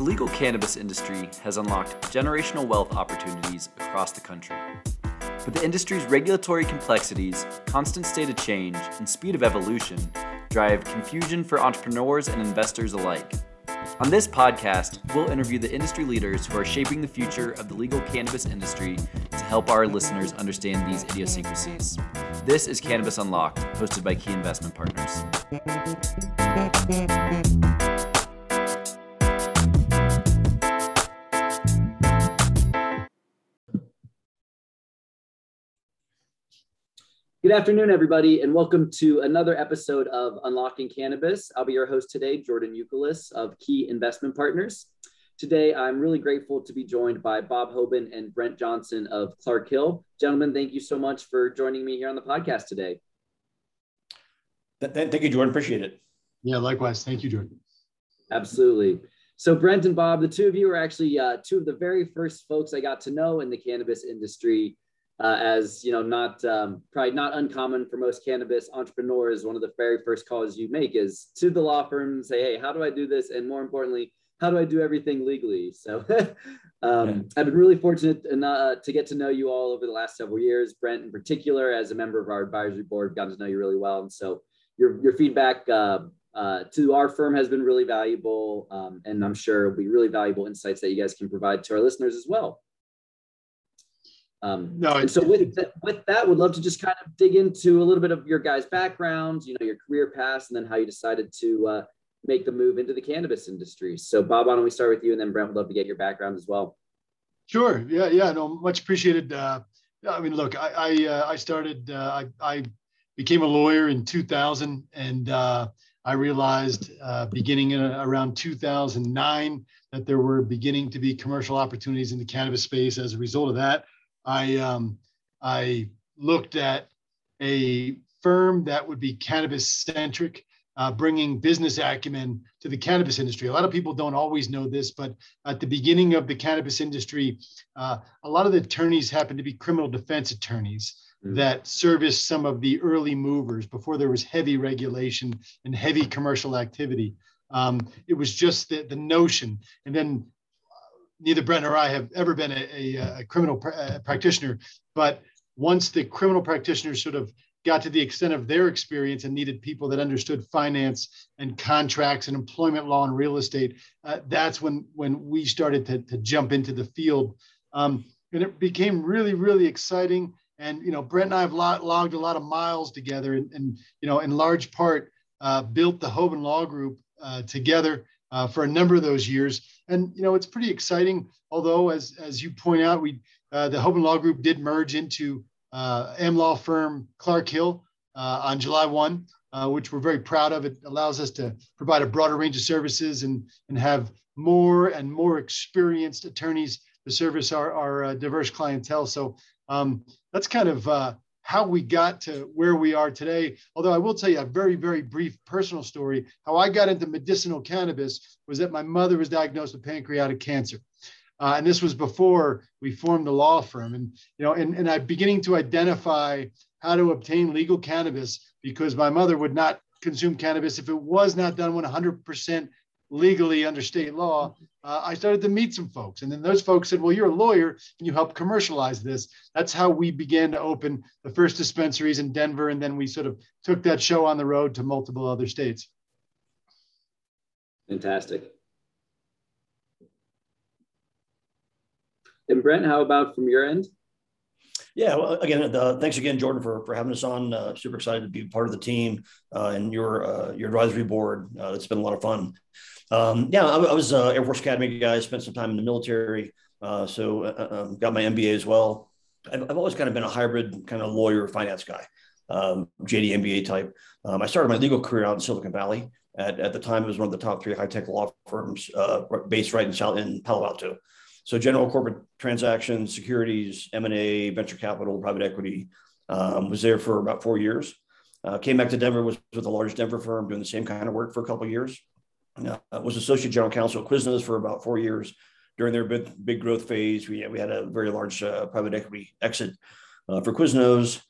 The legal cannabis industry has unlocked generational wealth opportunities across the country. But the industry's regulatory complexities, constant state of change, and speed of evolution drive confusion for entrepreneurs and investors alike. On this podcast, we'll interview the industry leaders who are shaping the future of the legal cannabis industry to help our listeners understand these idiosyncrasies. This is Cannabis Unlocked, hosted by Key Investment Partners. Good afternoon, everybody, and welcome to another episode of Unlocking Cannabis. I'll be your host today, Jordan Euculus of Key Investment Partners. Today, I'm really grateful to be joined by Bob Hoban and Brent Johnson of Clark Hill. Gentlemen, thank you so much for joining me here on the podcast today. Thank you, Jordan. Appreciate it. Yeah, likewise. Thank you, Jordan. Absolutely. So Brent and Bob, the two of you are actually two of the very first folks I got to know in the cannabis industry. As you know, probably not uncommon for most cannabis entrepreneurs, one of the very first calls you make is to the law firm, say, hey, how do I do this? And more importantly, how do I do everything legally? So I've been really fortunate to get to know you all over the last several years. Brent in particular, as a member of our advisory board, gotten to know you really well. And so your feedback to our firm has been really valuable. And I'm sure will be really valuable insights that you guys can provide to our listeners as well. So with that, would love to just kind of dig into a little bit of your guys' background, you know, your career paths, and then how you decided to make the move into the cannabis industry. So Bob, why don't we start with you, and then Brent, would love to get your background as well. Sure. Yeah. No, much appreciated. I mean, look, I became a lawyer in 2000, and I realized beginning in around 2009 that there were beginning to be commercial opportunities in the cannabis space. As a result of that, I looked at a firm that would be cannabis-centric, bringing business acumen to the cannabis industry. A lot of people don't always know this, but at the beginning of the cannabis industry, a lot of the attorneys happened to be criminal defense attorneys that serviced some of the early movers before there was heavy regulation and heavy commercial activity. It was just the notion. And then neither Brent nor I have ever been a criminal practitioner, but once the criminal practitioners sort of got to the extent of their experience and needed people that understood finance and contracts and employment law and real estate, that's when we started to jump into the field. And it became really, really exciting. And, you know, Brent and I have logged a lot of miles together and you know, in large part, built the Hoban Law Group together for a number of those years. And, you know, it's pretty exciting, although, as you point out, we the Hoban Law Group did merge into M law firm Clark Hill on July 1, which we're very proud of. It allows us to provide a broader range of services and have more and more experienced attorneys to service our diverse clientele. So that's kind of how we got to where we are today. Although I will tell you a very, very brief personal story. How I got into medicinal cannabis was that my mother was diagnosed with pancreatic cancer. And this was before we formed the law firm. And, you know, and I'm beginning to identify how to obtain legal cannabis because my mother would not consume cannabis if it was not done 100% legally under state law. I started to meet some folks. And then those folks said, well, you're a lawyer and you help commercialize this. That's how we began to open the first dispensaries in Denver. And then we sort of took that show on the road to multiple other states. Fantastic. And Brent, how about from your end? Yeah, well, again, thanks again, Jordan, for having us on. Super excited to be part of the team and your advisory board. It's been a lot of fun. I was an Air Force Academy guy. Spent some time in the military, so got my MBA as well. I've always kind of been a hybrid kind of lawyer, finance guy, JD MBA type. I started my legal career out in Silicon Valley. At the time, it was one of the top three high-tech law firms based right in Palo Alto. So general corporate transactions, securities, M&A, venture capital, private equity, was there for about 4 years. Came back to Denver, was with a large Denver firm doing the same kind of work for a couple of years. Was associate general counsel at Quiznos for about 4 years. During their big growth phase, we had a very large private equity exit for Quiznos.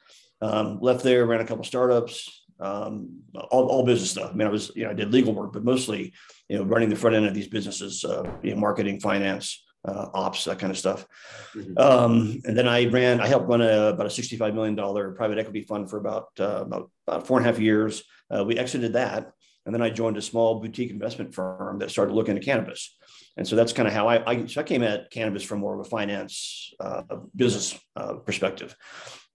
Left there, ran a couple startups, all business stuff. I mean, I was, I did legal work, but mostly, running the front end of these businesses, marketing, finance, ops, that kind of stuff. Mm-hmm. And then I helped run about a $65 million private equity fund for about 4.5 years. We exited that. And then I joined a small boutique investment firm that started looking at cannabis. And so that's kind of how I came at cannabis from more of a finance, business perspective.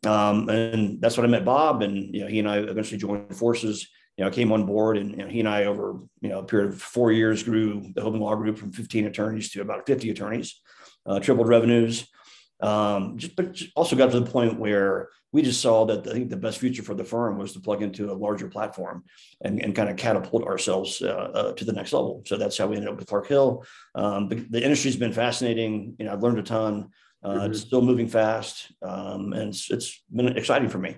And that's when I met Bob, and, he and I eventually joined forces. I came on board, and he and I over, a period of 4 years grew the Hoban Law Group from 15 attorneys to about 50 attorneys, tripled revenues. But also got to the point where we just saw that I think the best future for the firm was to plug into a larger platform and kind of catapult ourselves to the next level. So that's how we ended up with Clark Hill. But the industry's been fascinating. I've learned a ton. Mm-hmm. It's still moving fast, and it's been exciting for me.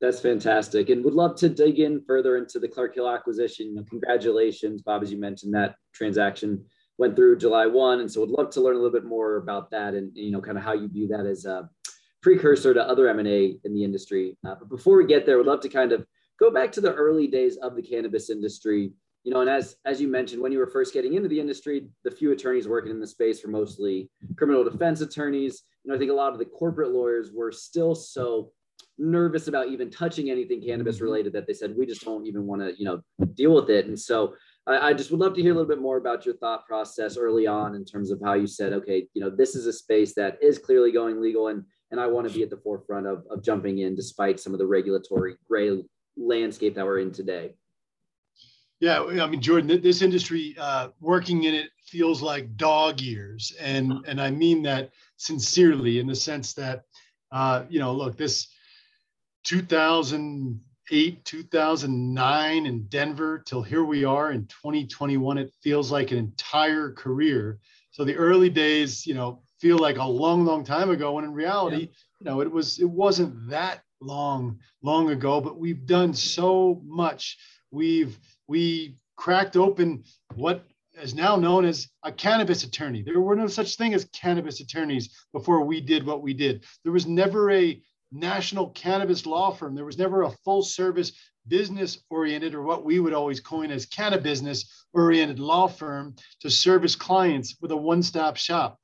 That's fantastic, and would love to dig in further into the Clark Hill acquisition. Congratulations, Bob, as you mentioned, that transaction went through July 1, and so would love to learn a little bit more about that and kind of how you view that as a precursor to other M&A in the industry. But before we get there, we'd love to kind of go back to the early days of the cannabis industry. And as you mentioned, when you were first getting into the industry, the few attorneys working in the space were mostly criminal defense attorneys. I think a lot of the corporate lawyers were still so nervous about even touching anything cannabis related that they said, we just don't even want to, deal with it. And so I just would love to hear a little bit more about your thought process early on in terms of how you said, okay, this is a space that is clearly going legal, and I want to be at the forefront of jumping in despite some of the regulatory gray landscape that we're in today. Yeah, I mean, Jordan, this industry, working in it feels like dog years. And I mean that sincerely in the sense that, look, this 2008, 2009 in Denver till here we are in 2021, it feels like an entire career. So the early days, feel like a long, long time ago, when in reality, it wasn't that long ago, but we've done so much. We cracked open what is now known as a cannabis attorney. There were no such thing as cannabis attorneys before we did what we did. There was never a national cannabis law firm. There was never a full service business oriented, or what we would always coin as cannabis oriented law firm to service clients with a one-stop shop.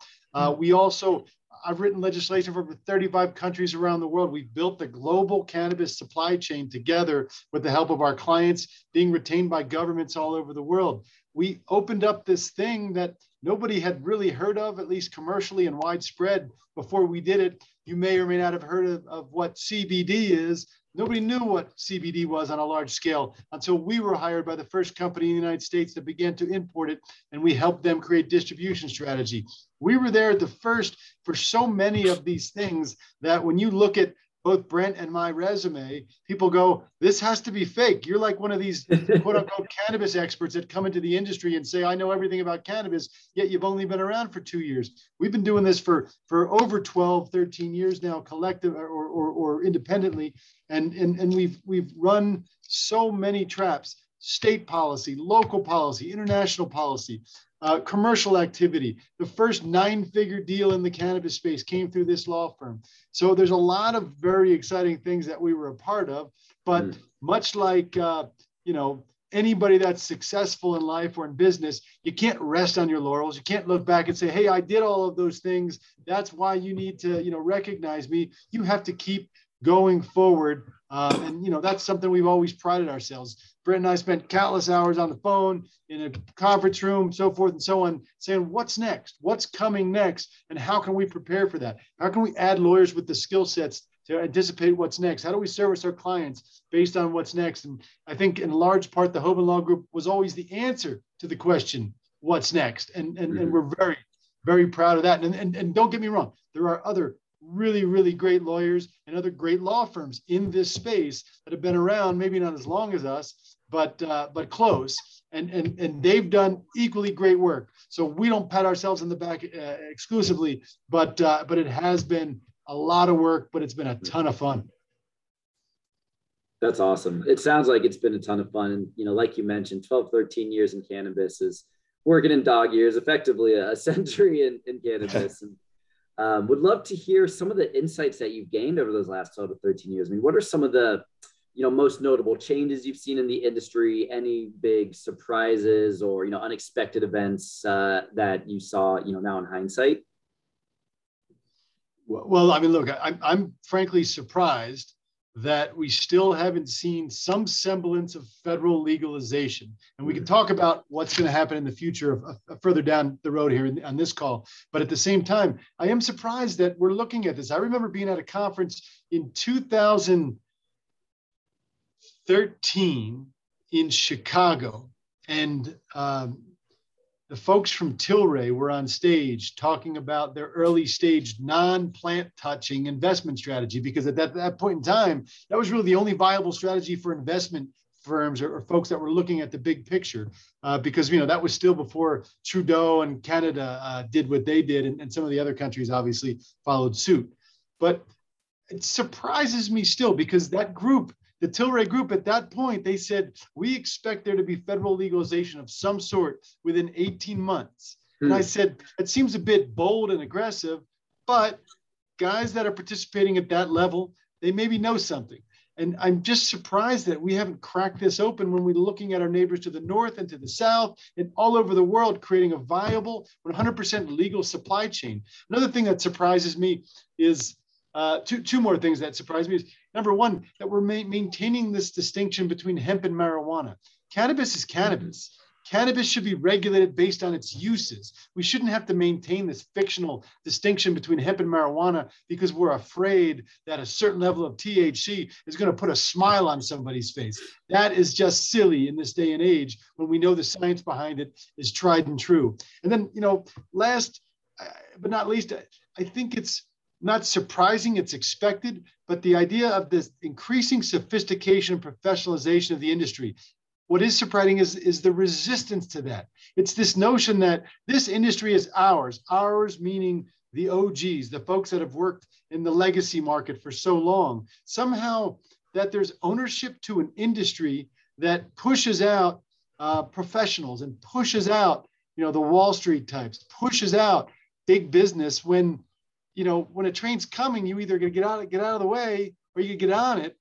I've written legislation for over 35 countries around the world. We've built the global cannabis supply chain together with the help of our clients, being retained by governments all over the world. We opened up this thing that nobody had really heard of, at least commercially and widespread, before we did it. You may or may not have heard of what CBD is. Nobody knew what CBD was on a large scale until we were hired by the first company in the United States that began to import it, and we helped them create distribution strategy. We were there at the first for so many of these things that when you look at both Brent and my resume, people go, this has to be fake. You're like one of these quote unquote cannabis experts that come into the industry and say, I know everything about cannabis, yet you've only been around for 2 years. We've been doing this for over 12, 13 years now, collective or independently. And we've run so many traps: state policy, local policy, international policy, commercial activity. The first 9-figure deal in the cannabis space came through this law firm. So there's a lot of very exciting things that we were a part of, but much like, anybody that's successful in life or in business, you can't rest on your laurels. You can't look back and say, hey, I did all of those things. That's why you need to, recognize me. You have to keep going forward. And that's something we've always prided ourselves. Brent and I spent countless hours on the phone, in a conference room, so forth and so on, saying what's next, what's coming next, and how can we prepare for that? How can we add lawyers with the skill sets to anticipate what's next? How do we service our clients based on what's next? And I think in large part, the Hoban Law Group was always the answer to the question, what's next? And we're very, very proud of that. And don't get me wrong, there are other really, really great lawyers and other great law firms in this space that have been around, maybe not as long as us, but close. And they've done equally great work. So we don't pat ourselves on the back exclusively, but it has been a lot of work, but it's been a ton of fun. That's awesome. It sounds like it's been a ton of fun. And, like you mentioned, 12, 13 years in cannabis is working in dog years, effectively a century in cannabis. And, would love to hear some of the insights that you've gained over those last 12 to 13 years. I mean, what are some of the most notable changes you've seen in the industry, any big surprises or, unexpected events that you saw, now in hindsight? Well, I mean, look, I'm frankly surprised that we still haven't seen some semblance of federal legalization. And we can talk about what's going to happen in the future further down the road here on this call. But at the same time, I am surprised that we're looking at this. I remember being at a conference in 2013 in Chicago, and the folks from Tilray were on stage talking about their early stage non-plant touching investment strategy, because at that point in time, that was really the only viable strategy for investment firms or folks that were looking at the big picture, because that was still before Trudeau and Canada did what they did, and some of the other countries obviously followed suit. But it surprises me still, because that group, the Tilray group, at that point, they said, we expect there to be federal legalization of some sort within 18 months. Mm. And I said, it seems a bit bold and aggressive, but guys that are participating at that level, they maybe know something. And I'm just surprised that we haven't cracked this open when we're looking at our neighbors to the north and to the south and all over the world, creating a viable 100% legal supply chain. Another thing that surprises me is two more things that surprised me is, number one, that we're maintaining this distinction between hemp and marijuana. Cannabis is cannabis. Cannabis should be regulated based on its uses. We shouldn't have to maintain this fictional distinction between hemp and marijuana because we're afraid that a certain level of THC is going to put a smile on somebody's face. That is just silly in this day and age when we know the science behind it is tried and true. And then, last but not least, I think it's not surprising, it's expected, but the idea of this increasing sophistication and professionalization of the industry. What is surprising is the resistance to that. It's this notion that this industry is ours meaning the OGs, the folks that have worked in the legacy market for so long. Somehow that there's ownership to an industry that pushes out professionals and pushes out, the Wall Street types, pushes out big business when, when a train's coming, you either get out of the way or you get on it.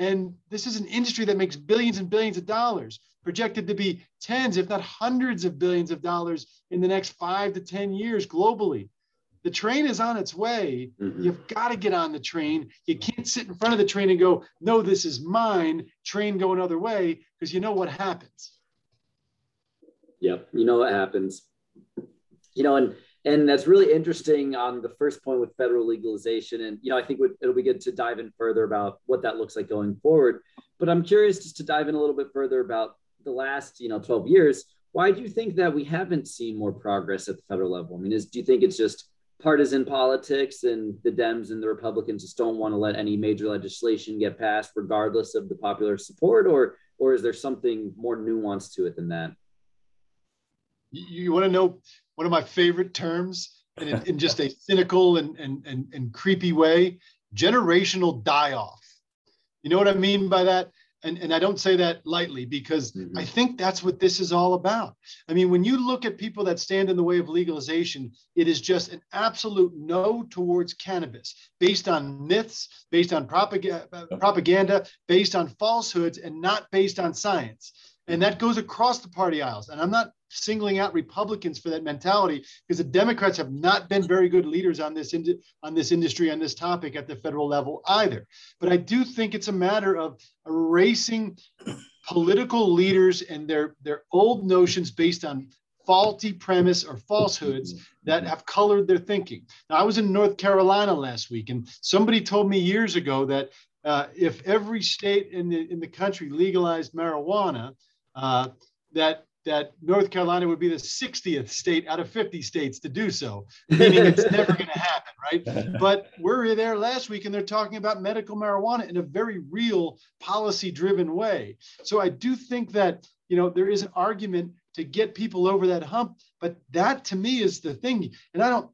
And this is an industry that makes billions and billions of dollars, projected to be tens, if not hundreds of billions of dollars in the next 5 to 10 years globally. The train is on its way. Mm-hmm. You've got to get on the train. You can't sit in front of the train and go, no, this is mine, train go another way, because you know what happens. Yep, you know what happens. And that's really interesting on the first point with federal legalization. And, I think it'll be good to dive in further about what that looks like going forward. But I'm curious just to dive in a little bit further about the last, 12 years. Why do you think that we haven't seen more progress at the federal level? I mean, do you think it's just partisan politics and the Dems and the Republicans just don't want to let any major legislation get passed regardless of the popular support? Or is there something more nuanced to it than that? You want to know one of my favorite terms in just a cynical and creepy way? Generational die-off. You know what I mean by that? And I don't say that lightly, because I think that's what this is all about. I mean, when you look at people that stand in the way of legalization, it is just an absolute no towards cannabis, based on myths, based on propaganda, based on falsehoods, and not based on science. And that goes across the party aisles. And I'm not singling out Republicans for that mentality, because the Democrats have not been very good leaders on this industry, on this topic at the federal level either. But I do think it's a matter of erasing political leaders and their old notions based on faulty premise or falsehoods that have colored their thinking. Now, I was in North Carolina last week, and somebody told me years ago that if every state in the country legalized marijuana, that North Carolina would be the 60th state out of 50 states to do so, meaning it's never going to happen, right? But we're there last week, and they're talking about medical marijuana in a very real policy-driven way. So I do think that, there is an argument to get people over that hump, but that to me is the thing. And I don't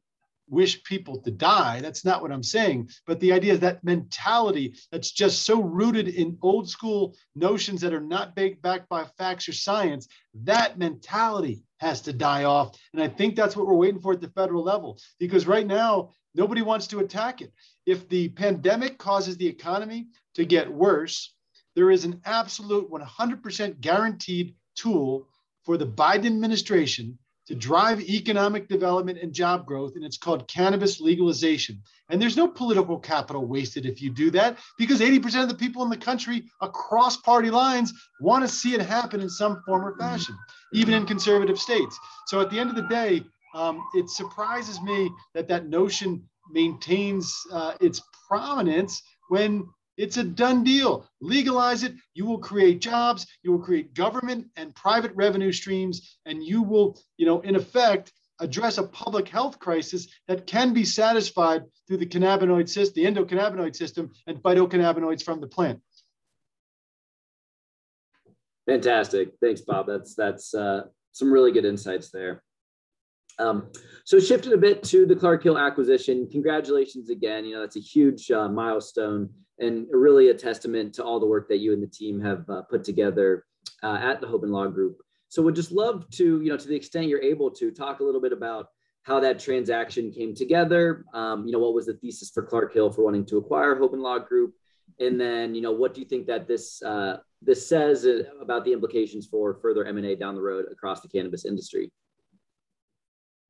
wish people to die. That's not what I'm saying. But the idea is that mentality that's just so rooted in old school notions that are not backed by facts or science, that mentality has to die off. And I think that's what we're waiting for at the federal level, because right now, nobody wants to attack it. If the pandemic causes the economy to get worse, there is an absolute 100% guaranteed tool for the Biden administration to drive economic development and job growth, and it's called cannabis legalization. And there's no political capital wasted if you do that, because 80% of the people in the country across party lines want to see it happen in some form or fashion, even in conservative states. So at the end of the day, it surprises me that that notion maintains its prominence when it's a done deal. Legalize it. You will create jobs. You will create government and private revenue streams, and you will, in effect, address a public health crisis that can be satisfied through the cannabinoid system, the endocannabinoid system, and phytocannabinoids from the plant. Fantastic. Thanks, Bob. That's some really good insights there. So shifting a bit to the Clark Hill acquisition, congratulations again. That's a huge milestone and really a testament to all the work that you and the team have put together at the Hoban Law Group. So we'd just love to, to the extent you're able to, talk a little bit about how that transaction came together. What was the thesis for Clark Hill for wanting to acquire Hoban Law Group? And then, what do you think that this says about the implications for further M&A down the road across the cannabis industry?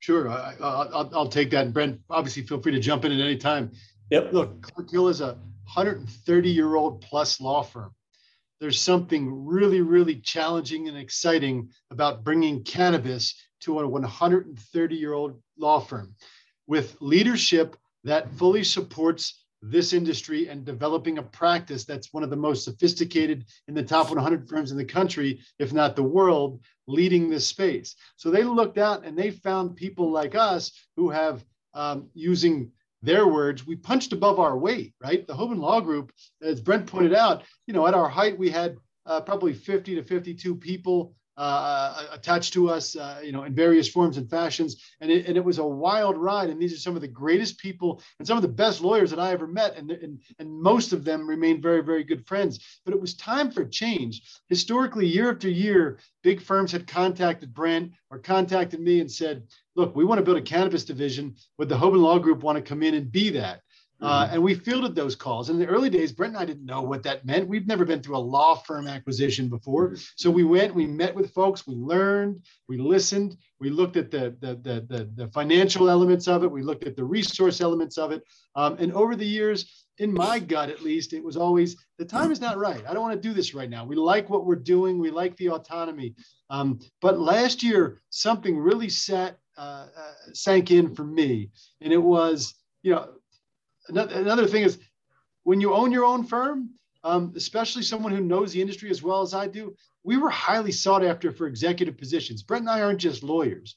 Sure, I'll take that. And Brent, obviously feel free to jump in at any time. Yep. Look, Clark Hill is a 130-year-old plus law firm. There's something really, really challenging and exciting about bringing cannabis to a 130-year-old law firm with leadership that fully supports this industry and developing a practice that's one of the most sophisticated in the top 100 firms in the country, if not the world, leading this space. So they looked out and they found people like us who have, using their words, we punched above our weight, right? The Hoban Law Group, as Brent pointed out, at our height, we had probably 50 to 52 people attached to us, in various forms and fashions. And it was a wild ride. And these are some of the greatest people and some of the best lawyers that I ever met. And most of them remain very, very good friends. But it was time for change. Historically, year after year, big firms had contacted Brent or contacted me and said, look, we want to build a cannabis division. Would the Hoban Law Group want to come in and be that? And we fielded those calls. In the early days, Brent and I didn't know what that meant. We've never been through a law firm acquisition before. So we went, we met with folks, we learned, we listened, we looked at the financial elements of it, we looked at the resource elements of it. And over the years, in my gut at least, it was always, the time is not right. I don't want to do this right now. We like what we're doing. We like the autonomy. But last year, something really sank in for me. And it was, another thing is, when you own your own firm, especially someone who knows the industry as well as I do, we were highly sought after for executive positions. Brent and I aren't just lawyers.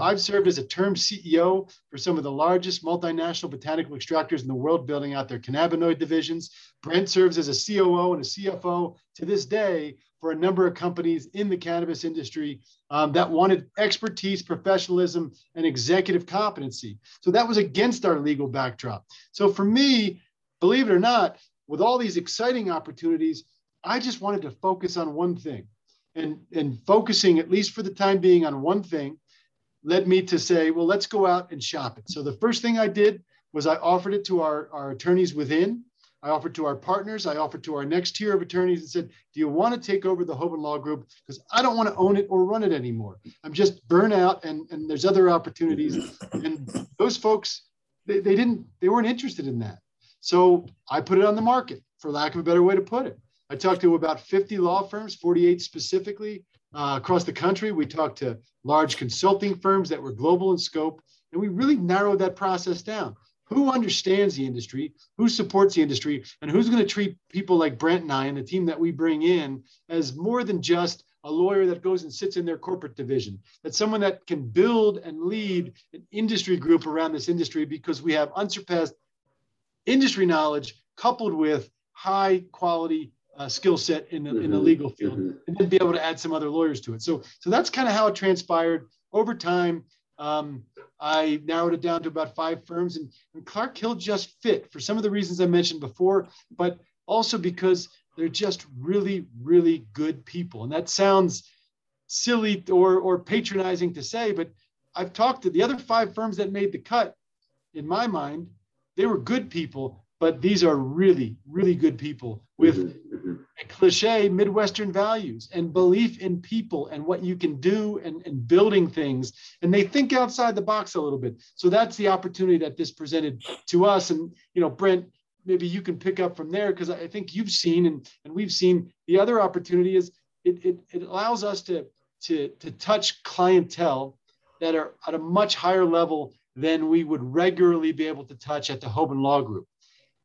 I've served as a term CEO for some of the largest multinational botanical extractors in the world, building out their cannabinoid divisions. Brent serves as a COO and a CFO to this day for a number of companies in the cannabis industry that wanted expertise, professionalism, and executive competency. So that was against our legal backdrop. So for me, believe it or not, with all these exciting opportunities, I just wanted to focus on one thing. And focusing, at least for the time being, on one thing led me to say, well, let's go out and shop it. So the first thing I did was I offered it to our attorneys within. I offered to our partners. I offered to our next tier of attorneys and said, do you want to take over the Hoban Law Group? Because I don't want to own it or run it anymore. I'm just burnt out and there's other opportunities. And those folks, they weren't interested in that. So I put it on the market, for lack of a better way to put it. I talked to about 50 law firms, 48 specifically across the country. We talked to large consulting firms that were global in scope. And we really narrowed that process down. Who understands the industry, who supports the industry, and who's going to treat people like Brent and I and the team that we bring in as more than just a lawyer that goes and sits in their corporate division. That's someone that can build and lead an industry group around this industry, because we have unsurpassed industry knowledge coupled with high quality skill set in the legal field, and then be able to add some other lawyers to it. So that's kind of how it transpired over time. I narrowed it down to about 5 firms, and Clark Hill just fit for some of the reasons I mentioned before, but also because they're just really, really good people. And that sounds silly or patronizing to say, but I've talked to the other 5 firms that made the cut. In my mind, they were good people But these are really, really good people with cliche Midwestern values and belief in people and what you can do and building things. And they think outside the box a little bit. So that's the opportunity that this presented to us. And, you know, Brent, maybe you can pick up from there, because I think you've seen and we've seen the other opportunity is it allows us to touch clientele that are at a much higher level than we would regularly be able to touch at the Hoban Law Group.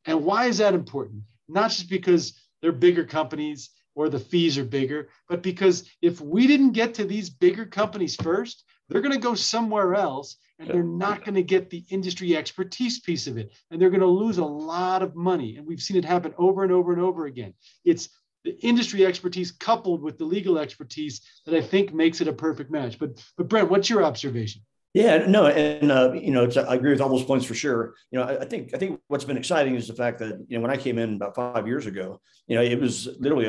And why is that important? Not just because they're bigger companies or the fees are bigger, but because if we didn't get to these bigger companies first, they're going to go somewhere else and they're not going to get the industry expertise piece of it. And they're going to lose a lot of money. And we've seen it happen over and over and over again. It's the industry expertise coupled with the legal expertise that I think makes it a perfect match. But Brent, what's your observation? Yeah, no, and you know, I agree with all those points for sure. You know, I think what's been exciting is the fact that, you know, when I came in about 5 years ago, you know, it was literally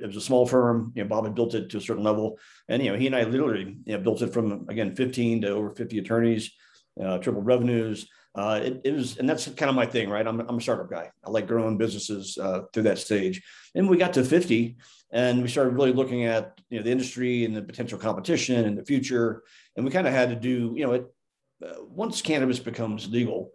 it was a small firm. You know, Bob had built it to a certain level, and you know, he and I literally, you know, built it from, again, 15 to over 50 attorneys, triple revenues. It was, and that's kind of my thing, right? I'm a startup guy. I like growing businesses through that stage. And we got to 50, and we started really looking at, you know, the industry and the potential competition and the future. And we kind of had to do, you know, once cannabis becomes legal,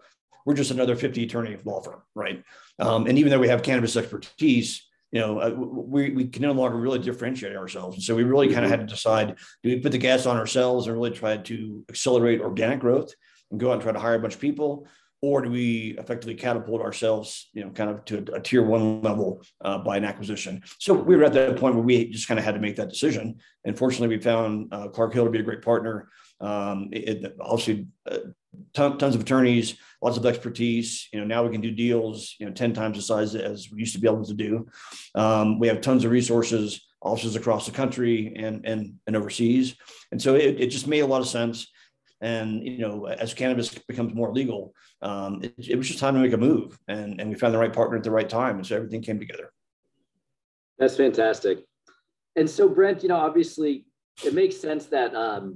we're just another 50 attorney law firm, right? And even though we have cannabis expertise, you know, we can no longer really differentiate ourselves. And so we really kind of had to decide, do we put the gas on ourselves and really try to accelerate organic growth and go out and try to hire a bunch of people, or do we effectively catapult ourselves, you know, kind of to a tier one level by an acquisition? So we were at that point where we just kind of had to make that decision. And fortunately, we found Clark Hill to be a great partner. Obviously, tons of attorneys, lots of expertise. You know, now we can do deals, you know, 10 times the size as we used to be able to do. We have tons of resources, offices across the country and overseas. And so it just made a lot of sense. And, you know, as cannabis becomes more legal, it was just time to make a move. And we found the right partner at the right time. And so everything came together. That's fantastic. And so, Brent, you know, obviously, it makes sense that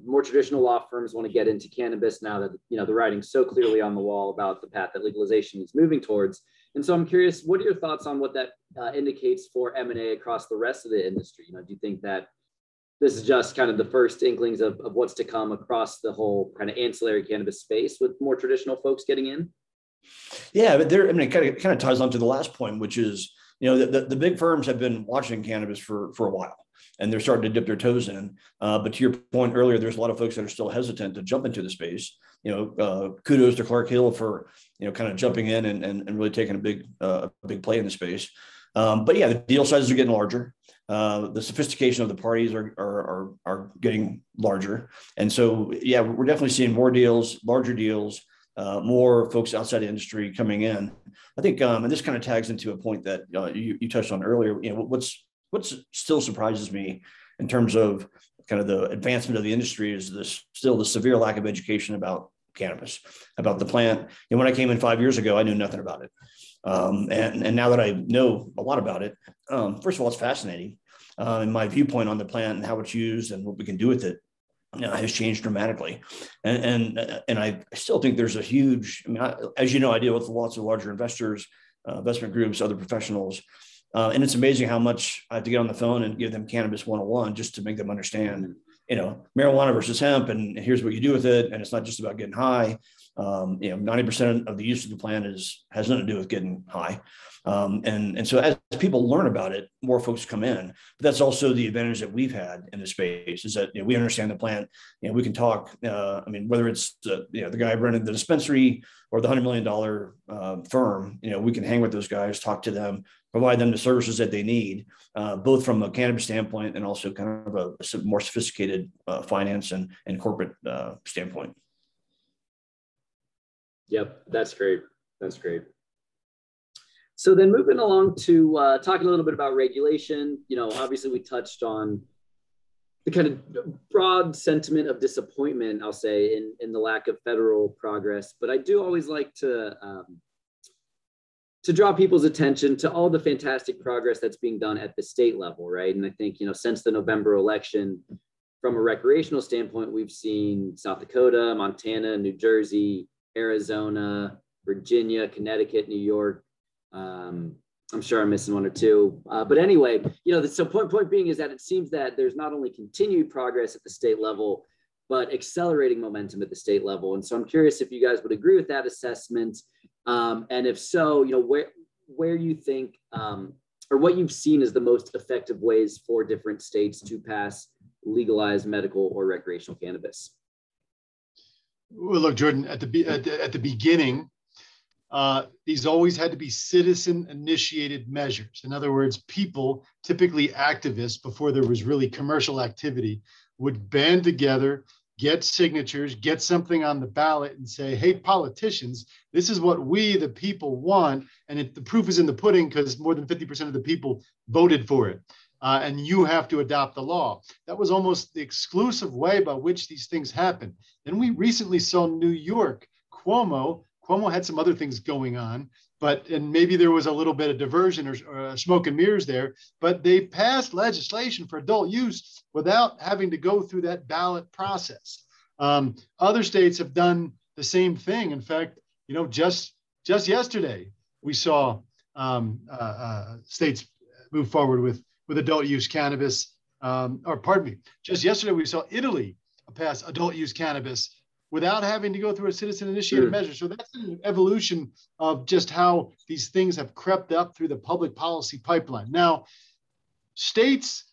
more traditional law firms want to get into cannabis now that, you know, the writing's so clearly on the wall about the path that legalization is moving towards. And so I'm curious, what are your thoughts on what that indicates for M&A across the rest of the industry? You know, do you think that this is just kind of the first inklings of what's to come across the whole kind of ancillary cannabis space with more traditional folks getting in? Yeah, but there, I mean, it kind of ties on to the last point, which is, you know, the big firms have been watching cannabis for a while, and they're starting to dip their toes in. But to your point earlier, there's a lot of folks that are still hesitant to jump into the space. You know, kudos to Clark Hill for, you know, kind of jumping in and really taking a big play in the space. But yeah, the deal sizes are getting larger. The sophistication of the parties are getting larger. And so, yeah, we're definitely seeing more deals, larger deals, more folks outside the industry coming in. I think, and this kind of tags into a point that you touched on earlier, you know, what still surprises me in terms of kind of the advancement of the industry is still the severe lack of education about cannabis, about the plant. And when I came in 5 years ago, I knew nothing about it. And now that I know a lot about it, first of all, it's fascinating. And my viewpoint on the plant and how it's used and what we can do with it has changed dramatically. And I still think there's a huge, I mean, as you know, I deal with lots of larger investors, investment groups, other professionals. And it's amazing how much I have to get on the phone and give them cannabis 101 just to make them understand, you know, marijuana versus hemp, and here's what you do with it. And it's not just about getting high. You know, 90% of the use of the plant has nothing to do with getting high. And so as people learn about it, more folks come in. But that's also the advantage that we've had in the space is that, you know, we understand the plant, you know, we can talk, I mean, whether it's you know, the guy running the dispensary or the $100 million firm, you know, we can hang with those guys, talk to them, provide them the services that they need, both from a cannabis standpoint and also kind of a more sophisticated finance and corporate standpoint. Yep, that's great. That's great. So then moving along to talking a little bit about regulation, you know, obviously we touched on the kind of broad sentiment of disappointment, I'll say, in the lack of federal progress. But I do always like to draw people's attention to all the fantastic progress that's being done at the state level, right? And I think, you know, since the November election, from a recreational standpoint, we've seen South Dakota, Montana, New Jersey, Arizona, Virginia, Connecticut, New York, I'm sure I'm missing one or two, but anyway, you know, so point being is that it seems that there's not only continued progress at the state level, but accelerating momentum at the state level. And so I'm curious if you guys would agree with that assessment. And if so, you know, where you think or what you've seen as the most effective ways for different states to pass legalized medical or recreational cannabis. Well, look, Jordan, at the beginning, these always had to be citizen-initiated measures. In other words, people, typically activists, before there was really commercial activity, would band together, get signatures, get something on the ballot and say, hey, politicians, this is what we, the people, want. And the proof is in the pudding because more than 50% of the people voted for it. And you have to adopt the law. That was almost the exclusive way by which these things happened. And we recently saw New York, Cuomo had some other things going on, and maybe there was a little bit of diversion or smoke and mirrors there, but they passed legislation for adult use without having to go through that ballot process. Other states have done the same thing. In fact, you know, just yesterday, we saw states move forward with adult use cannabis, just yesterday, we saw Italy pass adult use cannabis without having to go through a citizen-initiated measure. So that's an evolution of just how these things have crept up through the public policy pipeline. Now, states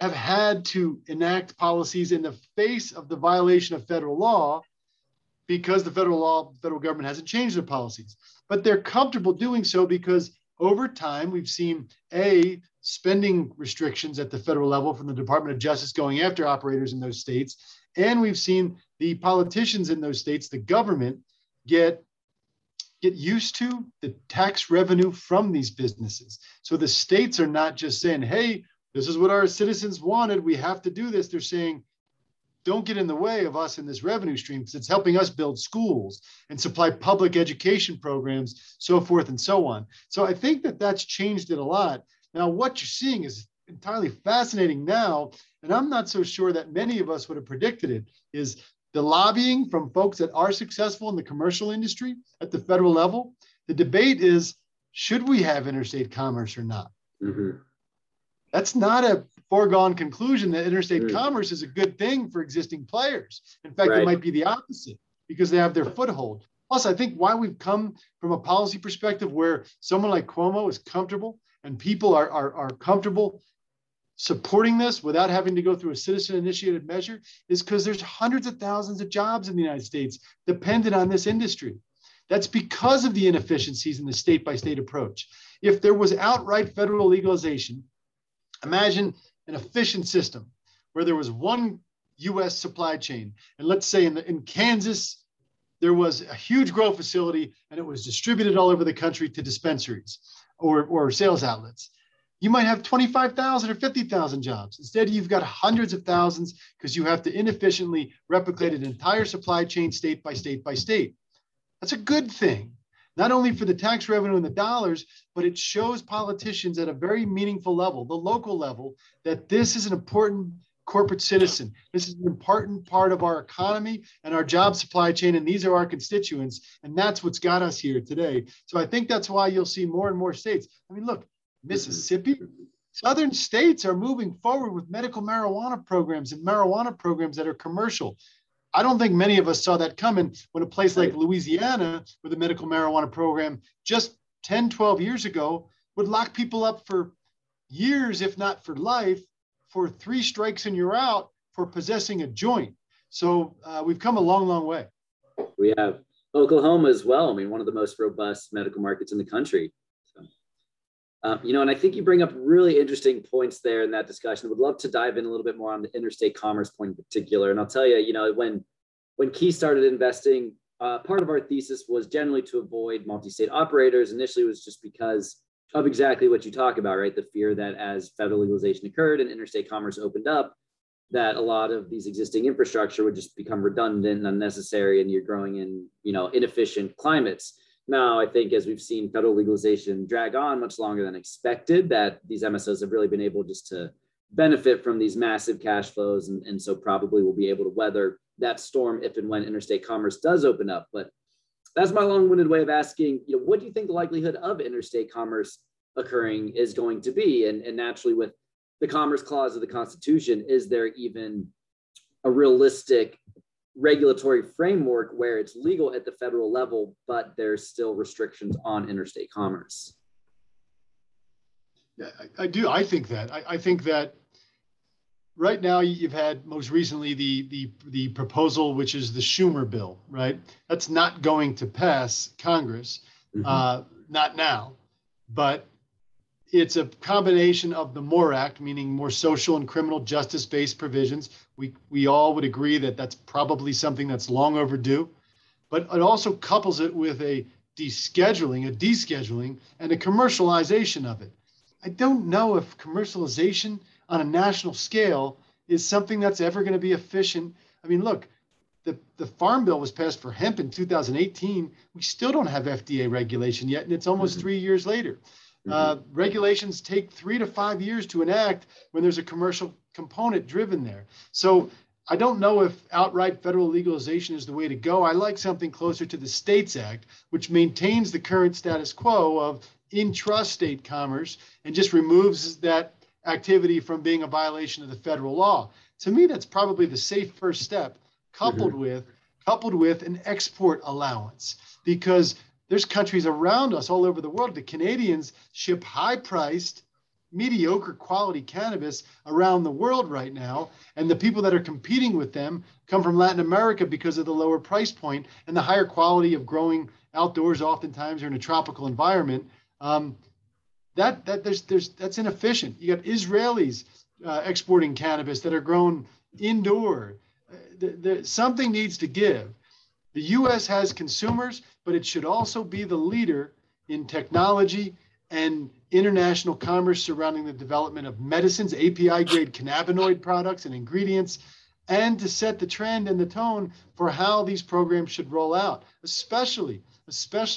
have had to enact policies in the face of the violation of federal law because the federal government hasn't changed their policies. But they're comfortable doing so because over time, we've seen, A, spending restrictions at the federal level from the Department of Justice going after operators in those states, and we've seen the politicians in those states, the government, get used to the tax revenue from these businesses. So the states are not just saying, hey, this is what our citizens wanted, we have to do this. They're saying, don't get in the way of us in this revenue stream because it's helping us build schools and supply public education programs, so forth and so on. So I think that that's changed it a lot. Now, what you're seeing is entirely fascinating now, and I'm not so sure that many of us would have predicted it, is the lobbying from folks that are successful in the commercial industry at the federal level. The debate is, should we have interstate commerce or not? Mm-hmm. That's not a foregone conclusion that interstate commerce is a good thing for existing players. In fact, it might be the opposite because they have their foothold. Plus, I think why we've come from a policy perspective where someone like Cuomo is comfortable and people are comfortable supporting this without having to go through a citizen-initiated measure is because there's hundreds of thousands of jobs in the United States dependent on this industry. That's because of the inefficiencies in the state-by-state approach. If there was outright federal legalization, imagine an efficient system where there was one U.S. supply chain. And let's say in Kansas, there was a huge grow facility and it was distributed all over the country to dispensaries or sales outlets. You might have 25,000 or 50,000 jobs. Instead, you've got hundreds of thousands because you have to inefficiently replicate an entire supply chain state by state by state. That's a good thing, not only for the tax revenue and the dollars, but it shows politicians at a very meaningful level, the local level, that this is an important corporate citizen. This is an important part of our economy and our job supply chain, and these are our constituents, and that's what's got us here today. So I think that's why you'll see more and more states. I mean, look, Mississippi, southern states are moving forward with medical marijuana programs and marijuana programs that are commercial. I don't think many of us saw that coming when a place like Louisiana with a medical marijuana program just 10, 12 years ago would lock people up for years, if not for life, for 3 strikes and you're out for possessing a joint. So we've come a long, long way. We have Oklahoma as well. I mean, one of the most robust medical markets in the country. You know, and I think you bring up really interesting points there in that discussion. I would love to dive in a little bit more on the interstate commerce point in particular. And I'll tell you, you know, when Key started investing, part of our thesis was generally to avoid multi-state operators. Initially, it was just because of exactly what you talk about, right? The fear that as federal legalization occurred and interstate commerce opened up, that a lot of these existing infrastructure would just become redundant and unnecessary, and you're growing in, you know, inefficient climates. Now, I think as we've seen federal legalization drag on much longer than expected, that these MSOs have really been able just to benefit from these massive cash flows. And so probably will be able to weather that storm if and when interstate commerce does open up. But that's my long-winded way of asking, you know, what do you think the likelihood of interstate commerce occurring is going to be? And naturally, with the Commerce Clause of the Constitution, is there even a realistic regulatory framework where it's legal at the federal level, but there's still restrictions on interstate commerce? Yeah, I do. I think that right now you've had most recently the proposal, which is the Schumer bill, right? That's not going to pass Congress, not now, but it's a combination of the MORE Act, meaning more social and criminal justice-based provisions. We all would agree that that's probably something that's long overdue, but it also couples it with a descheduling, and a commercialization of it. I don't know if commercialization on a national scale is something that's ever going to be efficient. I mean, look, the Farm Bill was passed for hemp in 2018. We still don't have FDA regulation yet, and it's almost 3 years later. Regulations take 3 to 5 years to enact when there's a commercial component driven there. So I don't know if outright federal legalization is the way to go. I like something closer to the States Act, which maintains the current status quo of intrastate commerce and just removes that activity from being a violation of the federal law. To me, that's probably the safe first step, coupled with an export allowance, because there's countries around us all over the world. The Canadians ship high-priced, mediocre quality cannabis around the world right now. And the people that are competing with them come from Latin America because of the lower price point and the higher quality of growing outdoors, oftentimes, or in a tropical environment. That's inefficient. You got Israelis exporting cannabis that are grown indoor. Something needs to give. The U.S. has consumers, but it should also be the leader in technology and international commerce surrounding the development of medicines, API-grade cannabinoid products and ingredients, and to set the trend and the tone for how these programs should roll out, especially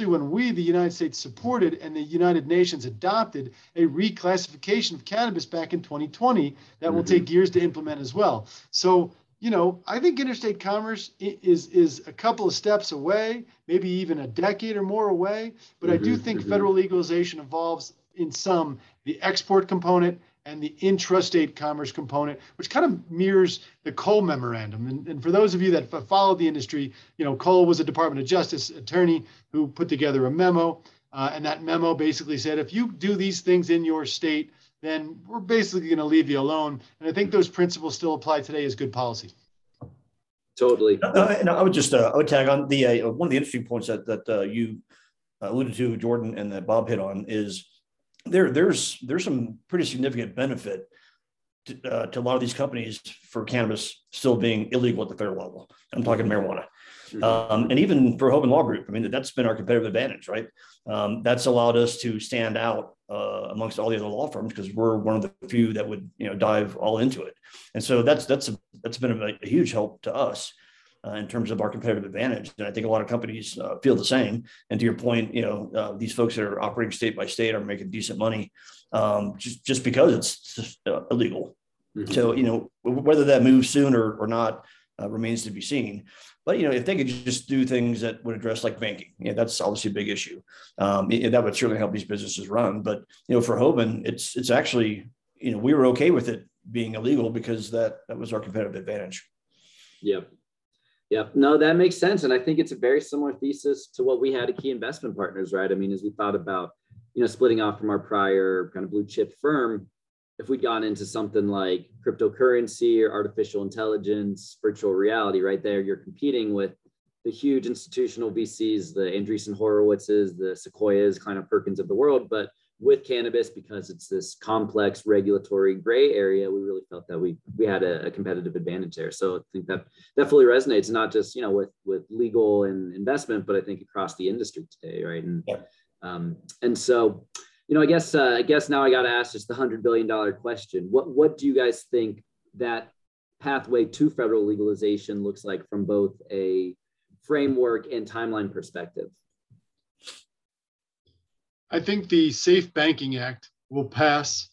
when we, the United States, supported and the United Nations adopted a reclassification of cannabis back in 2020 that will take years to implement as well. So, you know, I think interstate commerce is a couple of steps away, maybe even a decade or more away. But I do think federal legalization involves, in some, the export component and the intrastate commerce component, which kind of mirrors the Cole memorandum. And for those of you that followed the industry, you know, Cole was a Department of Justice attorney who put together a memo. And that memo basically said, if you do these things in your state, then we're basically going to leave you alone. And I think those principles still apply today as good policy. Totally. And I would just I would tag on the one of the interesting points that you alluded to, Jordan, and that Bob hit on is there's some pretty significant benefit to a lot of these companies for cannabis still being illegal at the federal level. I'm talking marijuana. And even for Hoban Law Group, I mean, that's been our competitive advantage, right? That's allowed us to stand out amongst all the other law firms because we're one of the few that would, you know, dive all into it. And so that's been a huge help to us in terms of our competitive advantage. And I think a lot of companies feel the same. And to your point, you know, these folks that are operating state by state are making decent money just because it's illegal. So, you know, whether that moves soon or not remains to be seen. But, you know, if they could just do things that would address like banking, you know, that's obviously a big issue. That would certainly help these businesses run. But, you know, for Hoban, it's actually, you know, we were okay with it being illegal because that was our competitive advantage. Yeah. No, that makes sense. And I think it's a very similar thesis to what we had at Key Investment Partners, right? I mean, as we thought about, you know, splitting off from our prior kind of blue chip firm, if we'd gone into something like cryptocurrency or artificial intelligence, virtual reality, right there, you're competing with the huge institutional VCs, the Andreessen Horowitzes, the Sequoias, Kleiner Perkins of the world. But with cannabis, because it's this complex regulatory gray area, we really felt that we had a competitive advantage there. So I think that definitely resonates, not just, you know, with legal and investment, but I think across the industry today, right? And so, you know, I guess now I got to ask just the $100 billion question. What do you guys think that pathway to federal legalization looks like from both a framework and timeline perspective? I think the Safe Banking Act will pass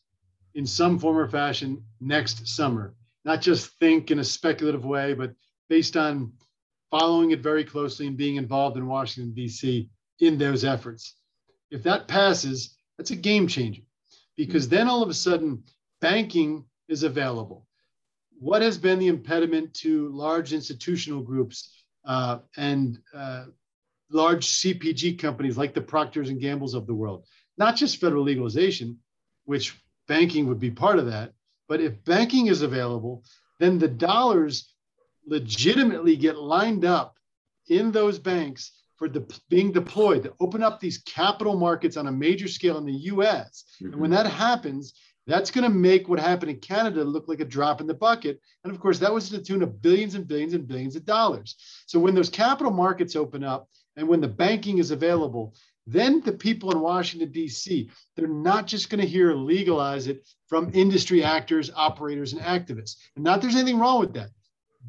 in some form or fashion next summer. Not just think in a speculative way, but based on following it very closely and being involved in Washington, D.C. in those efforts. If that passes, that's a game changer, because then all of a sudden banking is available. What has been the impediment to large institutional groups and large CPG companies like the Proctors and Gambles of the world? Not just federal legalization, which banking would be part of that, but if banking is available, then the dollars legitimately get lined up in those banks for being deployed to open up these capital markets on a major scale in the US. Mm-hmm. And when that happens, that's gonna make what happened in Canada look like a drop in the bucket. And of course, that was to the tune of billions and billions and billions of dollars. So when those capital markets open up and when the banking is available, then the people in Washington, D.C., they're not just going to hear legalize it from industry actors, operators, and activists. And not there's anything wrong with that.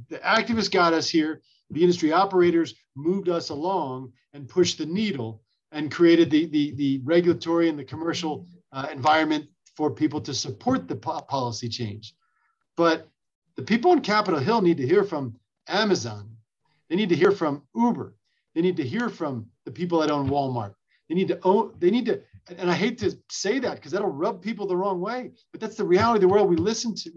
The activists got us here. The industry operators moved us along and pushed the needle and created the regulatory and the commercial environment for people to support the policy change. But the people on Capitol Hill need to hear from Amazon. They need to hear from Uber. They need to hear from the people that own Walmart. They need to own, and I hate to say that because that'll rub people the wrong way, but that's the reality of the world we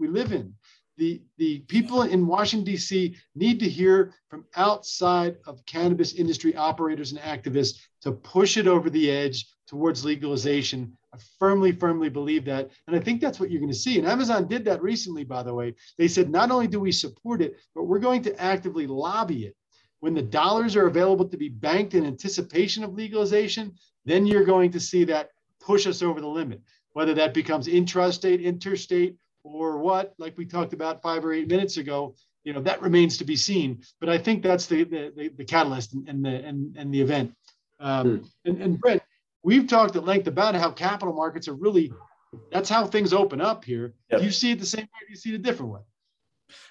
live in. The people in Washington, D.C. need to hear from outside of cannabis industry operators and activists to push it over the edge towards legalization. I firmly, firmly believe that. And I think that's what you're going to see. And Amazon did that recently, by the way. They said, not only do we support it, but we're going to actively lobby it. When the dollars are available to be banked in anticipation of legalization, then you're going to see that push us over the limit, whether that becomes intrastate, interstate, or what, like we talked about 5 or 8 minutes ago, you know, that remains to be seen. But I think that's the catalyst and the event. And Brent, we've talked at length about how capital markets are really, that's how things open up here. Yep. Do you see it the same way or do you see it a different way?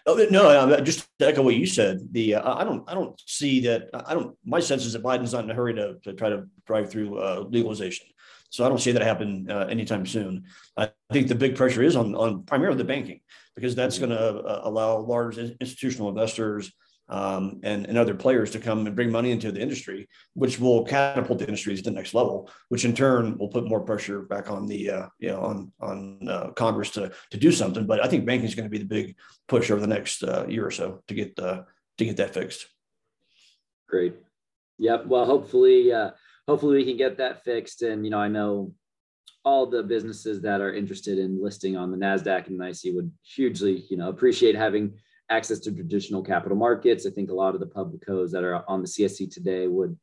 Oh, no, just to echo what you said, I don't see that. My sense is that Biden's not in a hurry to try to drive through legalization. So I don't see that happen anytime soon. I think the big pressure is on primarily the banking, because that's going to allow large institutional investors and other players to come and bring money into the industry, which will catapult the industry to the next level, which in turn will put more pressure back on the Congress to do something. But I think banking is going to be the big push over the next year or so to get that fixed. Great. Yep. Well, hopefully we can get that fixed. And I know all the businesses that are interested in listing on the NASDAQ and NYSE would hugely appreciate having access to traditional capital markets. I think a lot of the public codes that are on the CSE today would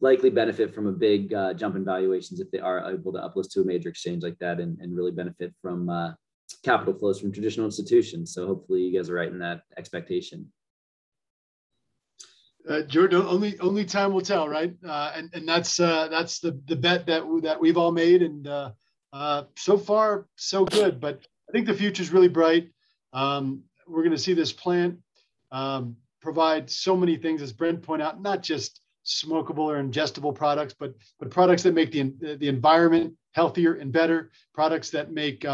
likely benefit from a big jump in valuations if they are able to uplist to a major exchange like that and really benefit from capital flows from traditional institutions. So hopefully you guys are right in that expectation. Jordan, only time will tell, right? And that's the bet that we've all made. And so far, so good. But I think the future is really bright. We're going to see this plant provide so many things, as Brent pointed out, not just smokable or ingestible products, but products that make the environment healthier and better, products that make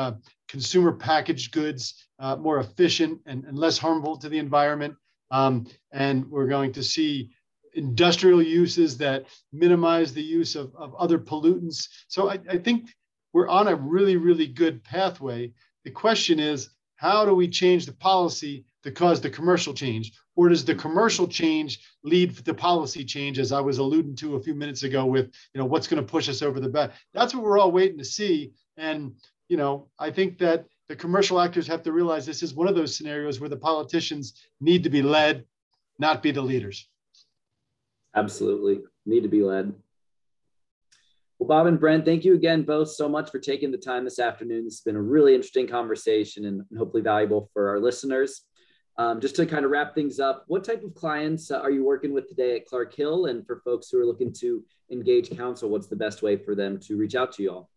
consumer packaged goods more efficient and less harmful to the environment. And we're going to see industrial uses that minimize the use of other pollutants. So I think we're on a really, really good pathway. The question is, how do we change the policy to cause the commercial change? Or does the commercial change lead to policy change, as I was alluding to a few minutes ago with, what's going to push us over the back? That's what we're all waiting to see. And, I think that the commercial actors have to realize this is one of those scenarios where the politicians need to be led, not be the leaders. Absolutely. Need to be led. Well, Bob and Brent, thank you again both so much for taking the time this afternoon. It's been a really interesting conversation and hopefully valuable for our listeners. Just to kind of wrap things up, what type of clients are you working with today at Clark Hill? And for folks who are looking to engage counsel, what's the best way for them to reach out to you all?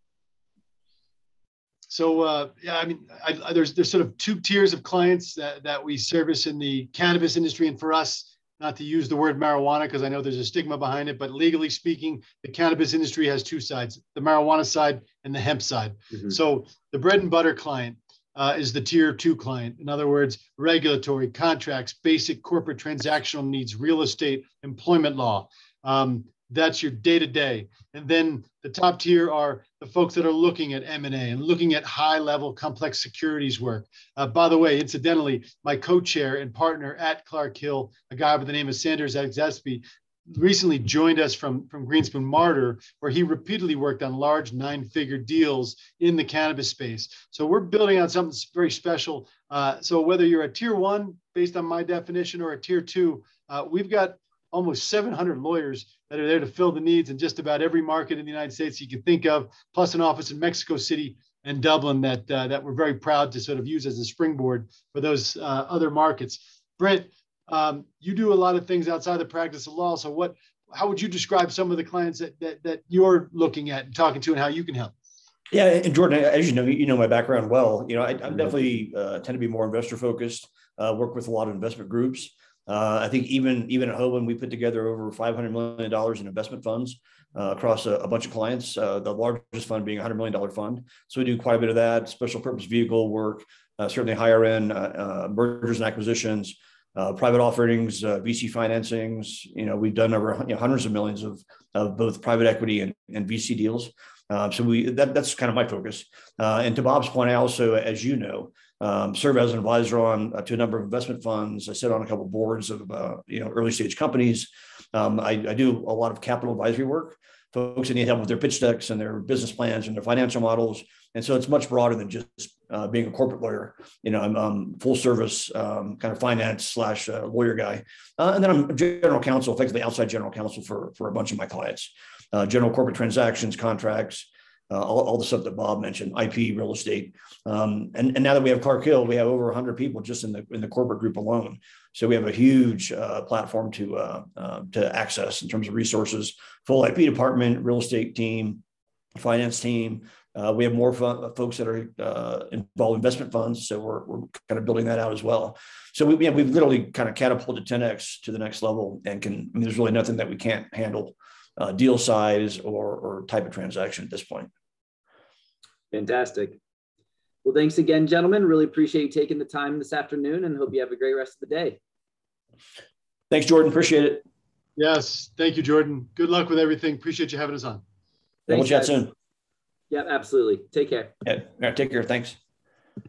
So, there's sort of two tiers of clients that we service in the cannabis industry. And for us, not to use the word marijuana, because I know there's a stigma behind it, but legally speaking, the cannabis industry has two sides, the marijuana side and the hemp side. Mm-hmm. So the bread and butter client is the tier two client. In other words, regulatory, contracts, basic corporate transactional needs, real estate, employment law. That's your day-to-day. And then the top tier are the folks that are looking at M&A and looking at high-level complex securities work. By the way, incidentally, my co-chair and partner at Clark Hill, a guy by the name of Sanders Agzaspi, recently joined us from Greenspoon Marder, where he repeatedly worked on large nine-figure deals in the cannabis space. So we're building on something very special. So whether you're a tier one, based on my definition, or a tier two, we've got almost 700 lawyers that are there to fill the needs in just about every market in the United States you can think of, plus an office in Mexico City and Dublin that, that we're very proud to sort of use as a springboard for those other markets. Brent, you do a lot of things outside the practice of law. So what, how would you describe some of the clients that, that you're looking at and talking to and how you can help? Yeah, and Jordan, as you know my background well. You know, I'm definitely tend to be more investor focused, work with a lot of investment groups. I think even at Hoban, we put together over $500 million in investment funds across a bunch of clients, the largest fund being a $100 million fund. So we do quite a bit of that, special purpose vehicle work, certainly higher end mergers and acquisitions, private offerings, VC financings. You know, we've done over hundreds of millions of both private equity and VC deals. So that's kind of my focus. And to Bob's point, I also, as you know, serve as an advisor on to a number of investment funds. I sit on a couple of boards of early stage companies. I do a lot of capital advisory work. Folks that need help with their pitch decks and their business plans and their financial models. And so it's much broader than just being a corporate lawyer. You know, I'm full service kind of finance / lawyer guy. And then I'm general counsel, effectively outside general counsel for a bunch of my clients. General corporate transactions, contracts, all the stuff that Bob mentioned, IP, real estate. And now that we have Clark Hill, we have over 100 people just in the corporate group alone. So we have a huge platform to access in terms of resources, full IP department, real estate team, finance team. We have more folks that are involved in investment funds. So we're kind of building that out as well. So we've literally kind of catapulted 10X to the next level and there's really nothing that we can't handle deal size or type of transaction at this point. Fantastic. Well, thanks again, gentlemen. Really appreciate you taking the time this afternoon and hope you have a great rest of the day. Thanks, Jordan. Appreciate it. Yes. Thank you, Jordan. Good luck with everything. Appreciate you having us on. Thanks, we'll chat soon. Yeah, absolutely. Take care. Yeah. All right, take care. Thanks.